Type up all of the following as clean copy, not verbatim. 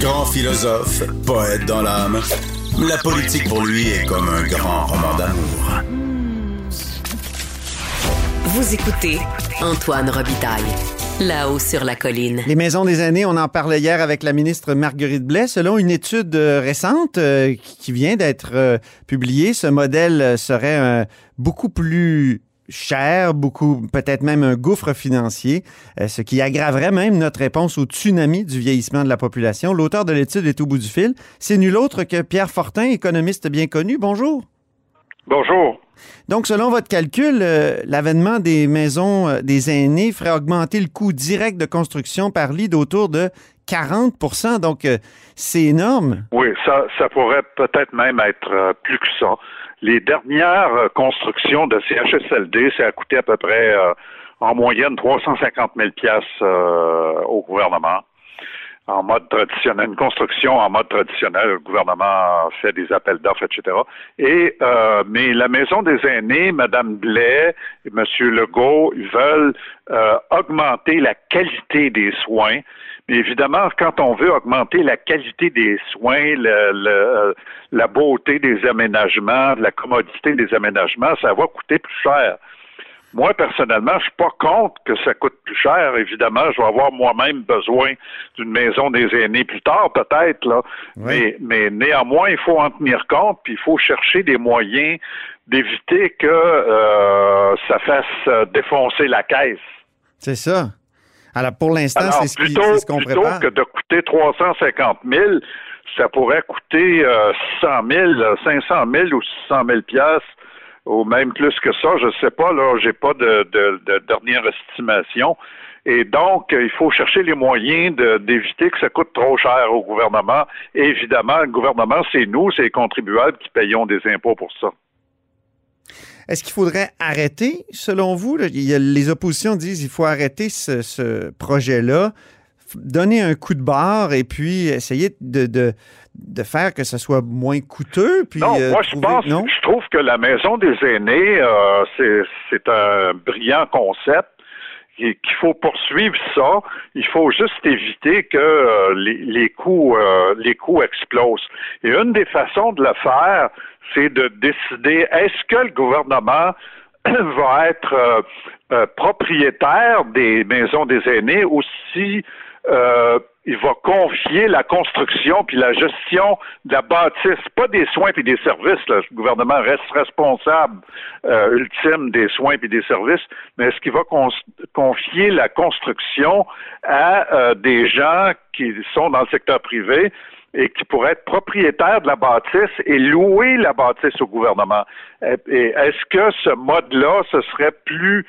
Grand philosophe, poète dans l'âme, la politique pour lui est comme un grand roman d'amour. Vous écoutez Antoine Robitaille, là-haut sur la colline. Les maisons des aînés, on en parlait hier avec la ministre Marguerite Blais. Selon une étude récente qui vient d'être publiée, ce modèle serait beaucoup plus cher, beaucoup, peut-être même un gouffre financier, ce qui aggraverait même notre réponse au tsunami du vieillissement de la population. L'auteur de l'étude est au bout du fil. C'est nul autre que Pierre Fortin, économiste bien connu. Bonjour. Bonjour. Donc, selon votre calcul, l'avènement des maisons des aînés ferait augmenter le coût direct de construction par lit d'autour de 40%. Donc, c'est énorme. Oui, ça pourrait peut-être même être plus que ça. Les dernières constructions de CHSLD, ça a coûté à peu près, en moyenne, 350 000 $ au gouvernement. En mode traditionnel, une construction en mode traditionnel, le gouvernement fait des appels d'offres, etc. Et mais la maison des aînés, Mme Blais et M. Legault, ils veulent augmenter la qualité des soins. Mais évidemment, quand on veut augmenter la qualité des soins, la beauté des aménagements, la commodité des aménagements, ça va coûter plus cher. Moi, personnellement, je ne suis pas contre que ça coûte plus cher. Évidemment, je vais avoir moi-même besoin d'une maison des aînés plus tard, peut-être, là. Oui. Mais néanmoins, il faut en tenir compte, puis il faut chercher des moyens d'éviter que ça fasse défoncer la caisse. C'est ça. Alors, pour l'instant, c'est ce qu'on prépare. Plutôt que de coûter 350 000, ça pourrait coûter 100 000, 500 000 ou 600 000 $ ou même plus que ça, je ne sais pas, là, j'ai pas de dernière estimation. Et donc, il faut chercher les moyens d'éviter que ça coûte trop cher au gouvernement. Et évidemment, le gouvernement, c'est nous, c'est les contribuables qui payons des impôts pour ça. Est-ce qu'il faudrait arrêter, selon vous? Les oppositions disent qu'il faut arrêter ce projet-là, donner un coup de barre et puis essayer de faire que ce soit moins coûteux. Puis non, moi je trouve que la maison des aînés, c'est un brillant concept et qu'il faut poursuivre ça. Il faut juste éviter que les coûts explosent. Et une des façons de le faire, c'est de décider est-ce que le gouvernement va être propriétaire des maisons des aînés ou si il va confier la construction puis la gestion de la bâtisse, pas des soins puis des services. Là. Le gouvernement reste responsable ultime des soins puis des services, mais est-ce qu'il va confier la construction à des gens qui sont dans le secteur privé et qui pourraient être propriétaires de la bâtisse et louer la bâtisse au gouvernement? Et est-ce que ce mode-là, ce serait plus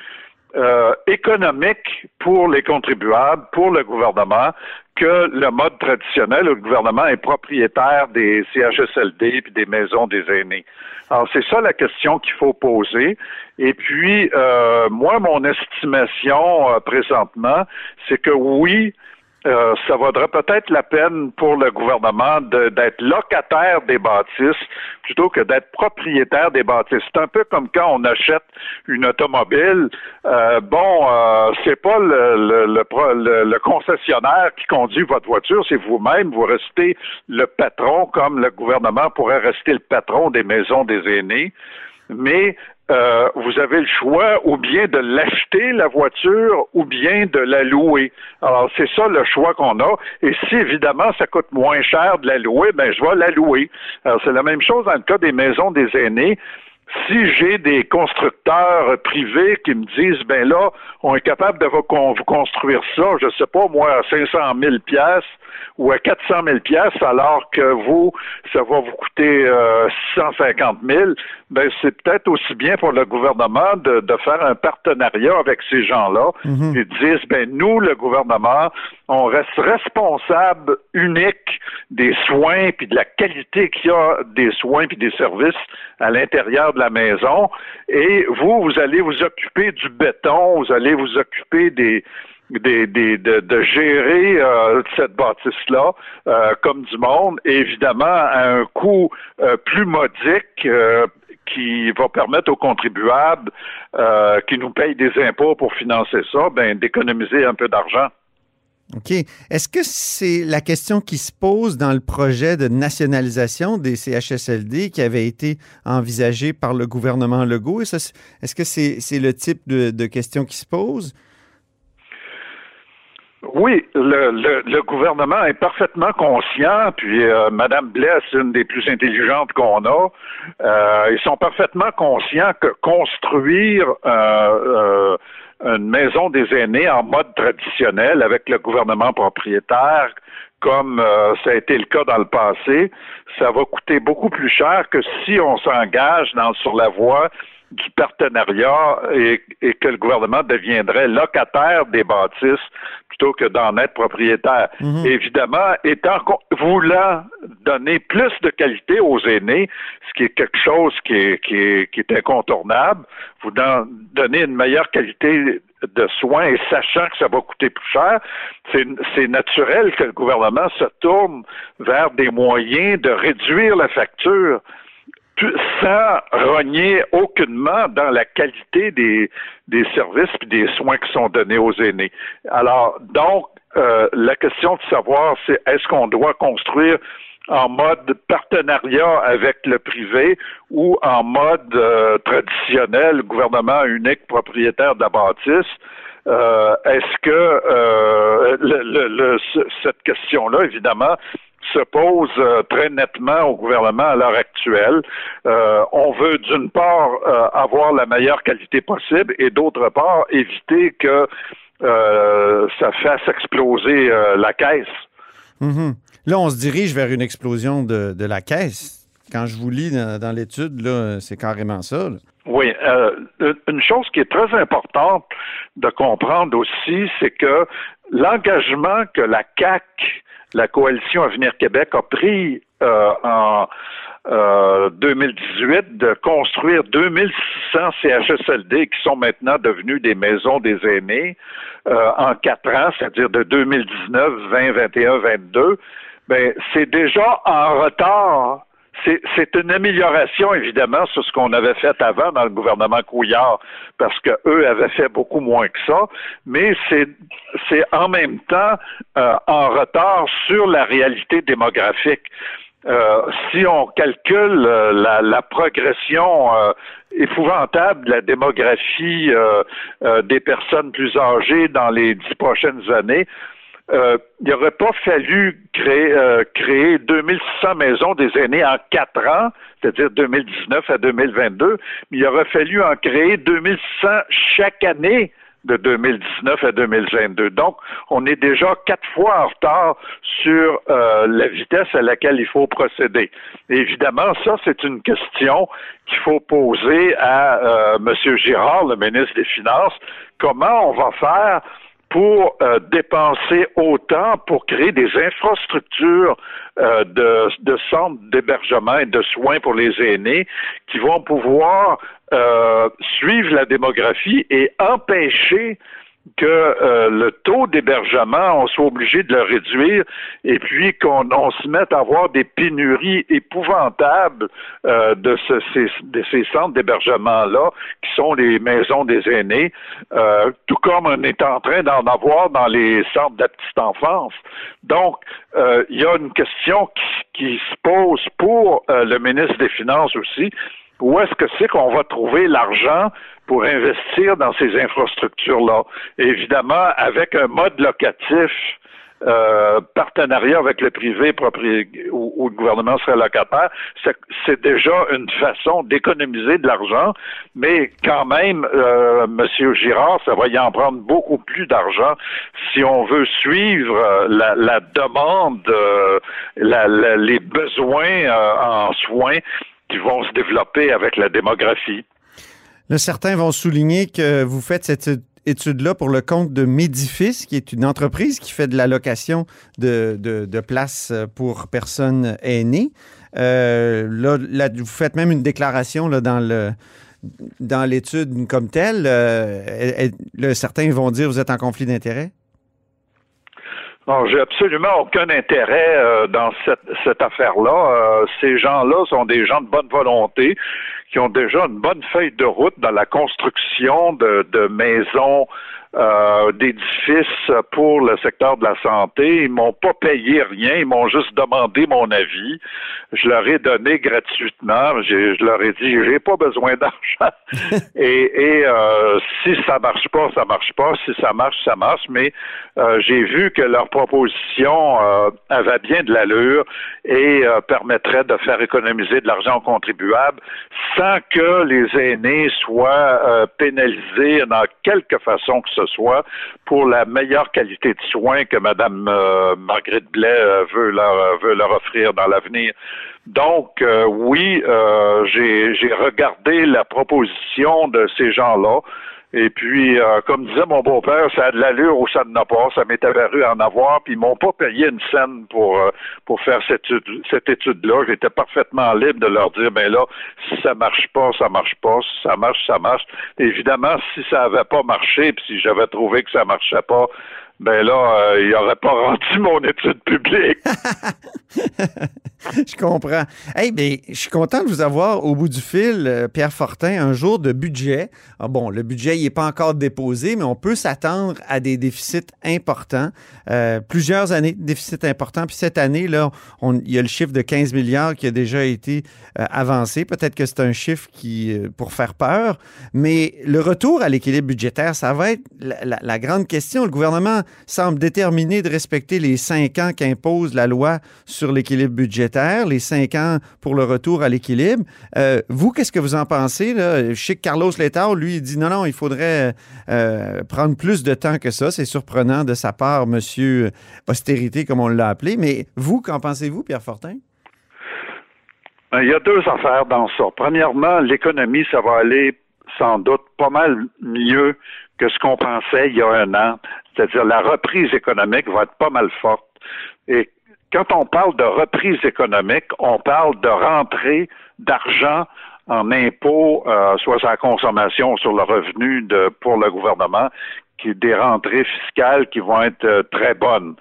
économique pour les contribuables, pour le gouvernement, que le mode traditionnel où le gouvernement est propriétaire des CHSLD puis des maisons des aînés? Alors, c'est ça la question qu'il faut poser. Et puis, moi, mon estimation présentement, c'est que oui, ça vaudrait peut-être la peine pour le gouvernement d'être locataire des bâtisses plutôt que d'être propriétaire des bâtisses. C'est un peu comme quand on achète une automobile. C'est pas le concessionnaire qui conduit votre voiture, c'est vous-même. Vous restez le patron comme le gouvernement pourrait rester le patron des maisons des aînés. Mais vous avez le choix ou bien de l'acheter, la voiture, ou bien de la louer. Alors, c'est ça le choix qu'on a. Et si, évidemment, ça coûte moins cher de la louer, ben je vais la louer. Alors, c'est la même chose dans le cas des maisons des aînés. Si j'ai des constructeurs privés qui me disent, ben là, on est capable de vous construire ça, je sais pas, moi, à 500 000 $ ou à 400 000 $ alors que vous, ça va vous coûter 650 000 $, ben c'est peut-être aussi bien pour le gouvernement de faire un partenariat avec ces gens-là. Mm-hmm. Ils disent, ben nous, le gouvernement, on reste responsable unique des soins puis de la qualité qu'il y a des soins puis des services à l'intérieur de la maison. Et vous allez vous occuper du béton, vous allez vous occuper de gérer cette bâtisse-là comme du monde, et évidemment à un coût plus modique qui va permettre aux contribuables qui nous payent des impôts pour financer ça, ben d'économiser un peu d'argent. OK. Est-ce que c'est la question qui se pose dans le projet de nationalisation des CHSLD qui avait été envisagé par le gouvernement Legault? Est-ce que c'est le type de question qui se pose? Oui, le gouvernement est parfaitement conscient, puis Mme Blais, une des plus intelligentes qu'on a, ils sont parfaitement conscients que construire une maison des aînés en mode traditionnel avec le gouvernement propriétaire, comme ça a été le cas dans le passé, ça va coûter beaucoup plus cher que si on s'engage sur la voie du partenariat et que le gouvernement deviendrait locataire des bâtisses plutôt que d'en être propriétaire. Mmh. Évidemment, voulant donner plus de qualité aux aînés, ce qui est quelque chose qui est incontournable, voulant donner une meilleure qualité de soins et sachant que ça va coûter plus cher, c'est naturel que le gouvernement se tourne vers des moyens de réduire la facture sans rogner aucunement dans la qualité des services et des soins qui sont donnés aux aînés. Alors, donc, la question de savoir, c'est est-ce qu'on doit construire en mode partenariat avec le privé ou en mode traditionnel, gouvernement unique propriétaire de la bâtisse? Est-ce que cette question-là, évidemment, se pose très nettement au gouvernement à l'heure actuelle. On veut d'une part avoir la meilleure qualité possible et d'autre part éviter que ça fasse exploser la caisse. Mm-hmm. Là, on se dirige vers une explosion de la caisse. Quand je vous lis dans l'étude, là, c'est carrément ça. Là. Oui. Une chose qui est très importante de comprendre aussi, c'est que l'engagement que la CAQ, la Coalition Avenir Québec, a pris en 2018 de construire 2600 CHSLD qui sont maintenant devenus des maisons des aînés en 4 ans, c'est-à-dire de 2019, 20, 21, 22, ben, c'est déjà en retard. C'est une amélioration, évidemment, sur ce qu'on avait fait avant dans le gouvernement Couillard, parce que eux avaient fait beaucoup moins que ça, mais c'est en même temps en retard sur la réalité démographique. Si on calcule la progression épouvantable de la démographie des personnes plus âgées dans les 10 prochaines années, il n'aurait pas fallu créer 2600 maisons des aînés en 4 ans, c'est-à-dire 2019 à 2022, mais il aurait fallu en créer 2600 chaque année de 2019 à 2022. Donc, on est déjà 4 fois en retard sur la vitesse à laquelle il faut procéder. Et évidemment, ça, c'est une question qu'il faut poser à M. Girard, le ministre des Finances. Comment on va faire pour dépenser autant pour créer des infrastructures de centres d'hébergement et de soins pour les aînés qui vont pouvoir suivre la démographie et empêcher que le taux d'hébergement, on soit obligé de le réduire et puis qu'on se mette à avoir des pénuries épouvantables de ces centres d'hébergement-là, qui sont les maisons des aînés, tout comme on est en train d'en avoir dans les centres de la petite enfance. Donc, il y a une question qui se pose pour le ministre des Finances aussi. Où est-ce que c'est qu'on va trouver l'argent pour investir dans ces infrastructures-là? Évidemment, avec un mode locatif, partenariat avec le privé où le gouvernement serait locataire, c'est déjà une façon d'économiser de l'argent, mais quand même, M. Girard, ça va y en prendre beaucoup plus d'argent si on veut suivre la demande, les besoins en soins qui vont se développer avec la démographie. Là, certains vont souligner que vous faites cette étude-là pour le compte de Médifice, qui est une entreprise qui fait de la location de places pour personnes aînées. Là, vous faites même une déclaration là, dans l'étude comme telle. Là, certains vont dire que vous êtes en conflit d'intérêts. Non, j'ai absolument aucun intérêt dans cette affaire-là. Ces gens-là sont des gens de bonne volonté qui ont déjà une bonne feuille de route dans la construction de maisons d'édifices pour le secteur de la santé. Ils m'ont pas payé rien, ils m'ont juste demandé mon avis. Je leur ai donné gratuitement. Je leur ai dit, j'ai pas besoin d'argent. Si ça marche pas, ça marche pas. Si ça marche, ça marche. Mais j'ai vu que leur proposition avait bien de l'allure et permettrait de faire économiser de l'argent aux contribuables sans que les aînés soient pénalisés dans quelque façon que ce soit pour la meilleure qualité de soins que Mme Marguerite Blais veut leur offrir dans l'avenir. Donc, j'ai regardé la proposition de ces gens-là. Et puis, comme disait mon beau-père, ça a de l'allure ou ça n'en a pas. Ça m'est apparu en avoir, puis ils m'ont pas payé une scène pour faire cette étude-là. J'étais parfaitement libre de leur dire, ben là, si ça marche pas, ça marche pas, si ça marche, ça marche. Évidemment, si ça avait pas marché, puis si j'avais trouvé que ça marchait pas, ben là, il n'aurait pas rendu mon étude publique. Je comprends. Eh bien, je suis content de vous avoir au bout du fil, Pierre Fortin, un jour de budget. Ah bon, le budget, il n'est pas encore déposé, mais on peut s'attendre à des déficits importants. Plusieurs années de déficits importants. Puis cette année, là, il y a le chiffre de 15 milliards qui a déjà été avancé. Peut-être que c'est un chiffre pour faire peur. Mais le retour à l'équilibre budgétaire, ça va être la grande question. Le gouvernement semble déterminé de respecter les 5 ans qu'impose la loi sur l'équilibre budgétaire, les 5 ans pour le retour à l'équilibre. Vous, qu'est-ce que vous en pensez, là? Je sais que Carlos Leitão, lui, il dit non, il faudrait prendre plus de temps que ça. C'est surprenant de sa part, monsieur Austérité, comme on l'a appelé. Mais vous, qu'en pensez-vous, Pierre Fortin? Il y a deux affaires dans ça. Premièrement, l'économie, ça va aller sans doute pas mal mieux que ce qu'on pensait il y a un an. C'est-à-dire la reprise économique va être pas mal forte. Et quand on parle de reprise économique, on parle de rentrée d'argent en impôts, soit sur la consommation, sur le revenu pour le gouvernement, des rentrées fiscales qui vont être très bonnes.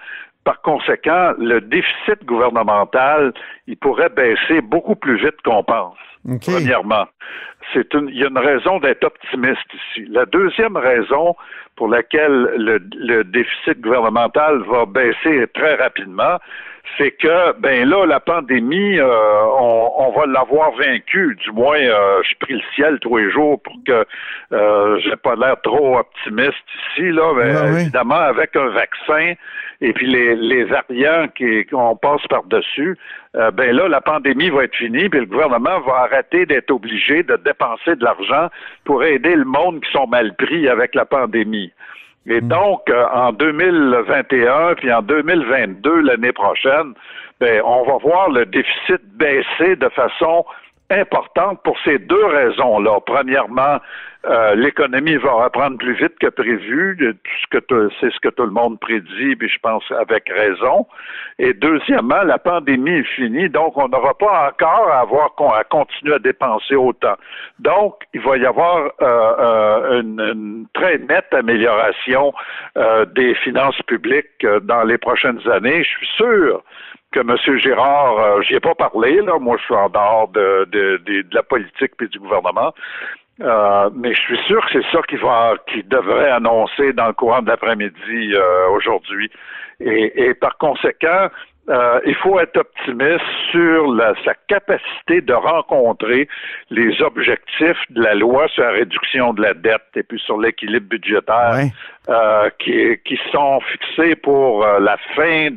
Par conséquent, le déficit gouvernemental, il pourrait baisser beaucoup plus vite qu'on pense, okay. Premièrement. Il y a une raison d'être optimiste ici. La deuxième raison pour laquelle le déficit gouvernemental va baisser très rapidement, c'est que, la pandémie, on va l'avoir vaincue. Du moins, je prie le ciel tous les jours pour que j'ai pas l'air trop optimiste ici, là. Mais évidemment, avec un vaccin et puis les variants qu'on passe par-dessus, la pandémie va être finie, puis le gouvernement va arrêter d'être obligé de dépenser de l'argent pour aider le monde qui sont mal pris avec la pandémie. Et donc, en 2021 puis en 2022, l'année prochaine, on va voir le déficit baisser de façon importante pour ces deux raisons-là. Premièrement, l'économie va reprendre plus vite que prévu, c'est ce que tout le monde prédit, puis je pense avec raison. Et deuxièmement, la pandémie est finie, donc on n'aura pas encore à continuer à dépenser autant. Donc, il va y avoir une très nette amélioration des finances publiques dans les prochaines années. Je suis sûr que M. Girard, j'y ai pas parlé, là, moi je suis en dehors de la politique et du gouvernement, mais je suis sûr que c'est ça qu'il devrait annoncer dans le courant de l'après-midi aujourd'hui. Et par conséquent, il faut être optimiste sur sa capacité de rencontrer les objectifs de la loi sur la réduction de la dette et puis sur l'équilibre budgétaire qui sont fixés pour la fin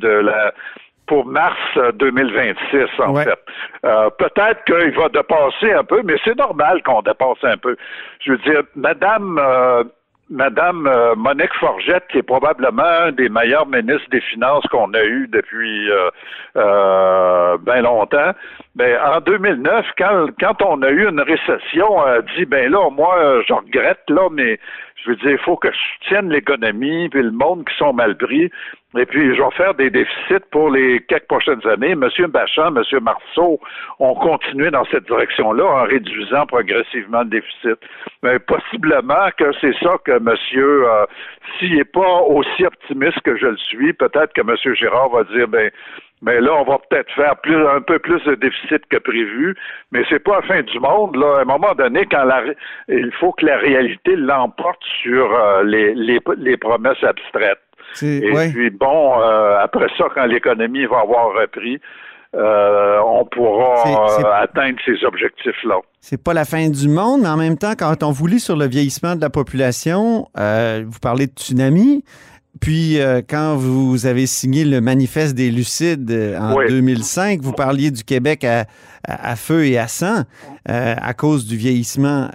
pour mars 2026, en fait. Peut-être qu'il va dépasser un peu, mais c'est normal qu'on dépasse un peu. Je veux dire, Madame Monique Forget, qui est probablement un des meilleurs ministres des Finances qu'on a eu depuis bien longtemps, en 2009, quand on a eu une récession, elle dit, moi, je regrette, là, mais je veux dire, il faut que je soutienne l'économie puis le monde qui sont mal pris. Et puis, je vais faire des déficits pour les quelques prochaines années. Monsieur Bachand, Monsieur Marceau ont continué dans cette direction-là en réduisant progressivement le déficit. Mais possiblement que c'est ça que Monsieur, s'il n'est pas aussi optimiste que je le suis, peut-être que Monsieur Girard va dire, Mais là, on va peut-être faire un peu plus de déficit que prévu, mais c'est pas la fin du monde, là. À un moment donné, quand il faut que la réalité l'emporte sur les promesses abstraites. Et ouais. Puis bon, après ça, quand l'économie va avoir repris, on pourra atteindre ces objectifs-là. C'est pas la fin du monde, mais en même temps, quand on vous lit sur le vieillissement de la population, vous parlez de tsunami. Puis, quand vous avez signé le Manifeste des Lucides en 2005, vous parliez du Québec à feu et à sang à cause du vieillissement.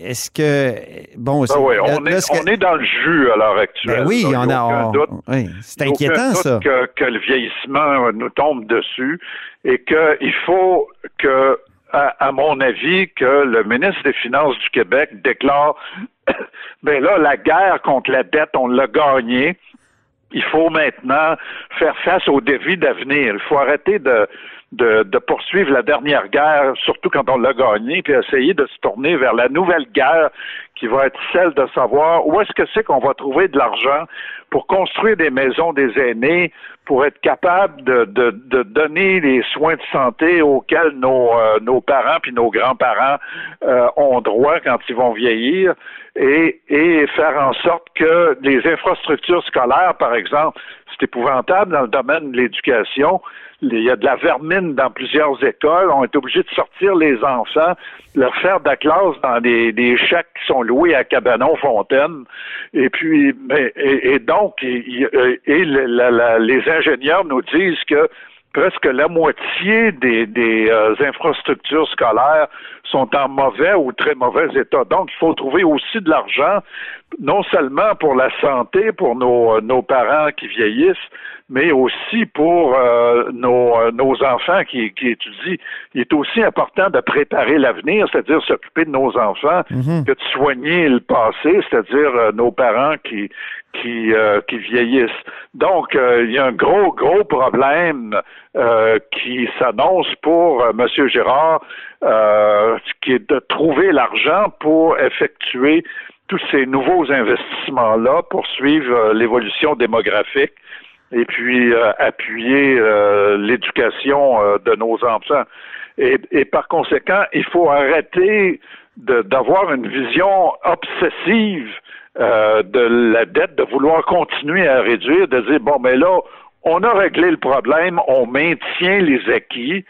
Est-ce que... Bon, ben oui, on est dans le jus à l'heure actuelle. Ben oui, donc, c'est inquiétant, ça. Que le vieillissement nous tombe dessus et qu'il faut que, à mon avis, que le ministre des Finances du Québec déclare... Ben là, la guerre contre la dette, on l'a gagnée. Il faut maintenant faire face aux défis d'avenir. Il faut arrêter de poursuivre la dernière guerre, surtout quand on l'a gagnée, puis essayer de se tourner vers la nouvelle guerre qui va être celle de savoir où est-ce que c'est qu'on va trouver de l'argent pour construire des maisons des aînés, pour être capable de donner les soins de santé auxquels nos parents puis nos grands-parents ont droit quand ils vont vieillir, et faire en sorte que les infrastructures scolaires, par exemple, c'est épouvantable dans le domaine de l'éducation. Il y a de la vermine dans plusieurs écoles. On est obligé de sortir les enfants, leur faire de la classe dans des chèques qui sont loués à Cabanon-Fontaine. Et puis, les ingénieurs nous disent que presque la moitié des infrastructures scolaires sont en mauvais ou très mauvais état. Donc, il faut trouver aussi de l'argent, non seulement pour la santé, pour nos parents qui vieillissent, mais aussi pour nos enfants qui étudient. Il est aussi important de préparer l'avenir, c'est-à-dire s'occuper de nos enfants, que de soigner le passé, c'est-à-dire nos parents qui vieillissent. Donc, il y a un gros problème qui s'annonce pour M. Girard, qui est de trouver l'argent pour effectuer tous ces nouveaux investissements-là, poursuivre l'évolution démographique, et puis appuyer l'éducation de nos enfants. Et par conséquent, il faut arrêter d'avoir une vision obsessive de la dette, de vouloir continuer à réduire, de dire, bon, mais là, on a réglé le problème, on maintient les acquis,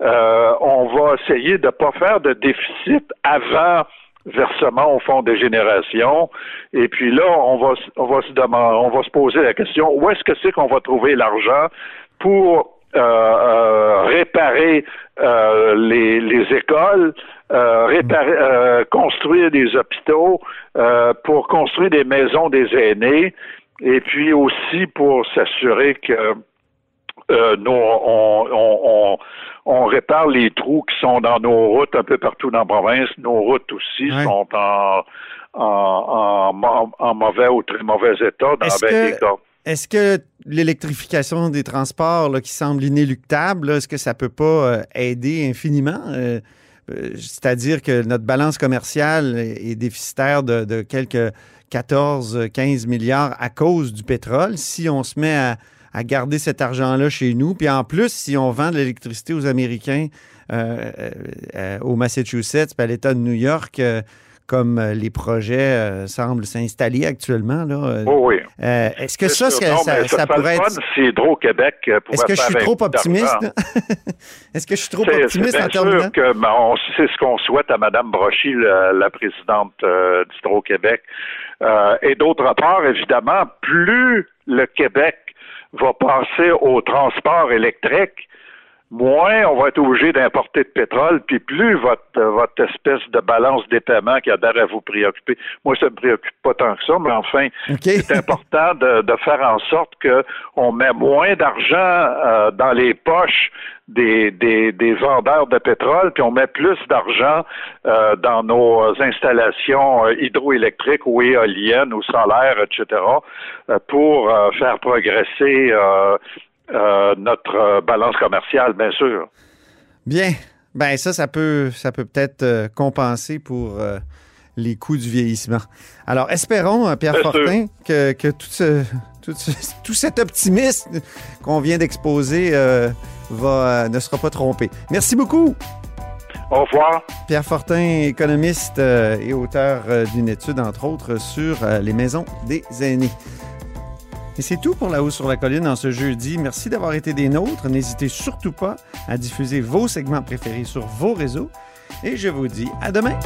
on va essayer de ne pas faire de déficit avant versement au Fonds des générations, et puis là, on va se poser la question, où est-ce que c'est qu'on va trouver l'argent pour réparer les écoles, construire des hôpitaux, pour construire des maisons des aînés, et puis aussi pour s'assurer que on répare les trous qui sont dans nos routes un peu partout dans la province. Nos routes aussi sont en mauvais ou très mauvais état dans les cas. Est-ce que l'électrification des transports là, qui semble inéluctable, là, est-ce que ça ne peut pas aider infiniment? C'est-à-dire que notre balance commerciale est déficitaire de quelques 14-15 milliards à cause du pétrole. Si on se met à garder cet argent-là chez nous. Puis en plus, si on vend de l'électricité aux Américains, au Massachusetts, puis à l'État de New York, comme les projets semblent s'installer actuellement, là. Est-ce que ça pourrait être... Si Hydro-Québec est-ce que je suis trop optimiste? Est-ce que je suis trop optimiste en termes de... C'est sûr que c'est ce qu'on souhaite à Mme Brochu, la présidente d'Hydro-Québec. Et d'autre part, évidemment, plus le Québec va passer au transport électrique, moins on va être obligé d'importer de pétrole, puis plus votre espèce de balance des paiements qui a l'air à vous préoccuper. Moi, ça me préoccupe pas tant que ça, mais enfin, c'est important de faire en sorte que on met moins d'argent dans les poches des vendeurs de pétrole, puis on met plus d'argent dans nos installations hydroélectriques ou éoliennes ou solaires, etc., pour faire progresser notre balance commerciale, bien sûr. Bien. Ben ça peut peut-être compenser pour les coûts du vieillissement. Alors, espérons, Pierre Fortin, que tout cet optimisme qu'on vient d'exposer ne sera pas trompé. Merci beaucoup. Au revoir. Pierre Fortin, économiste et auteur d'une étude, entre autres, sur les maisons des aînés. Et c'est tout pour La Haut sur la Colline en ce jeudi. Merci d'avoir été des nôtres. N'hésitez surtout pas à diffuser vos segments préférés sur vos réseaux. Et je vous dis à demain.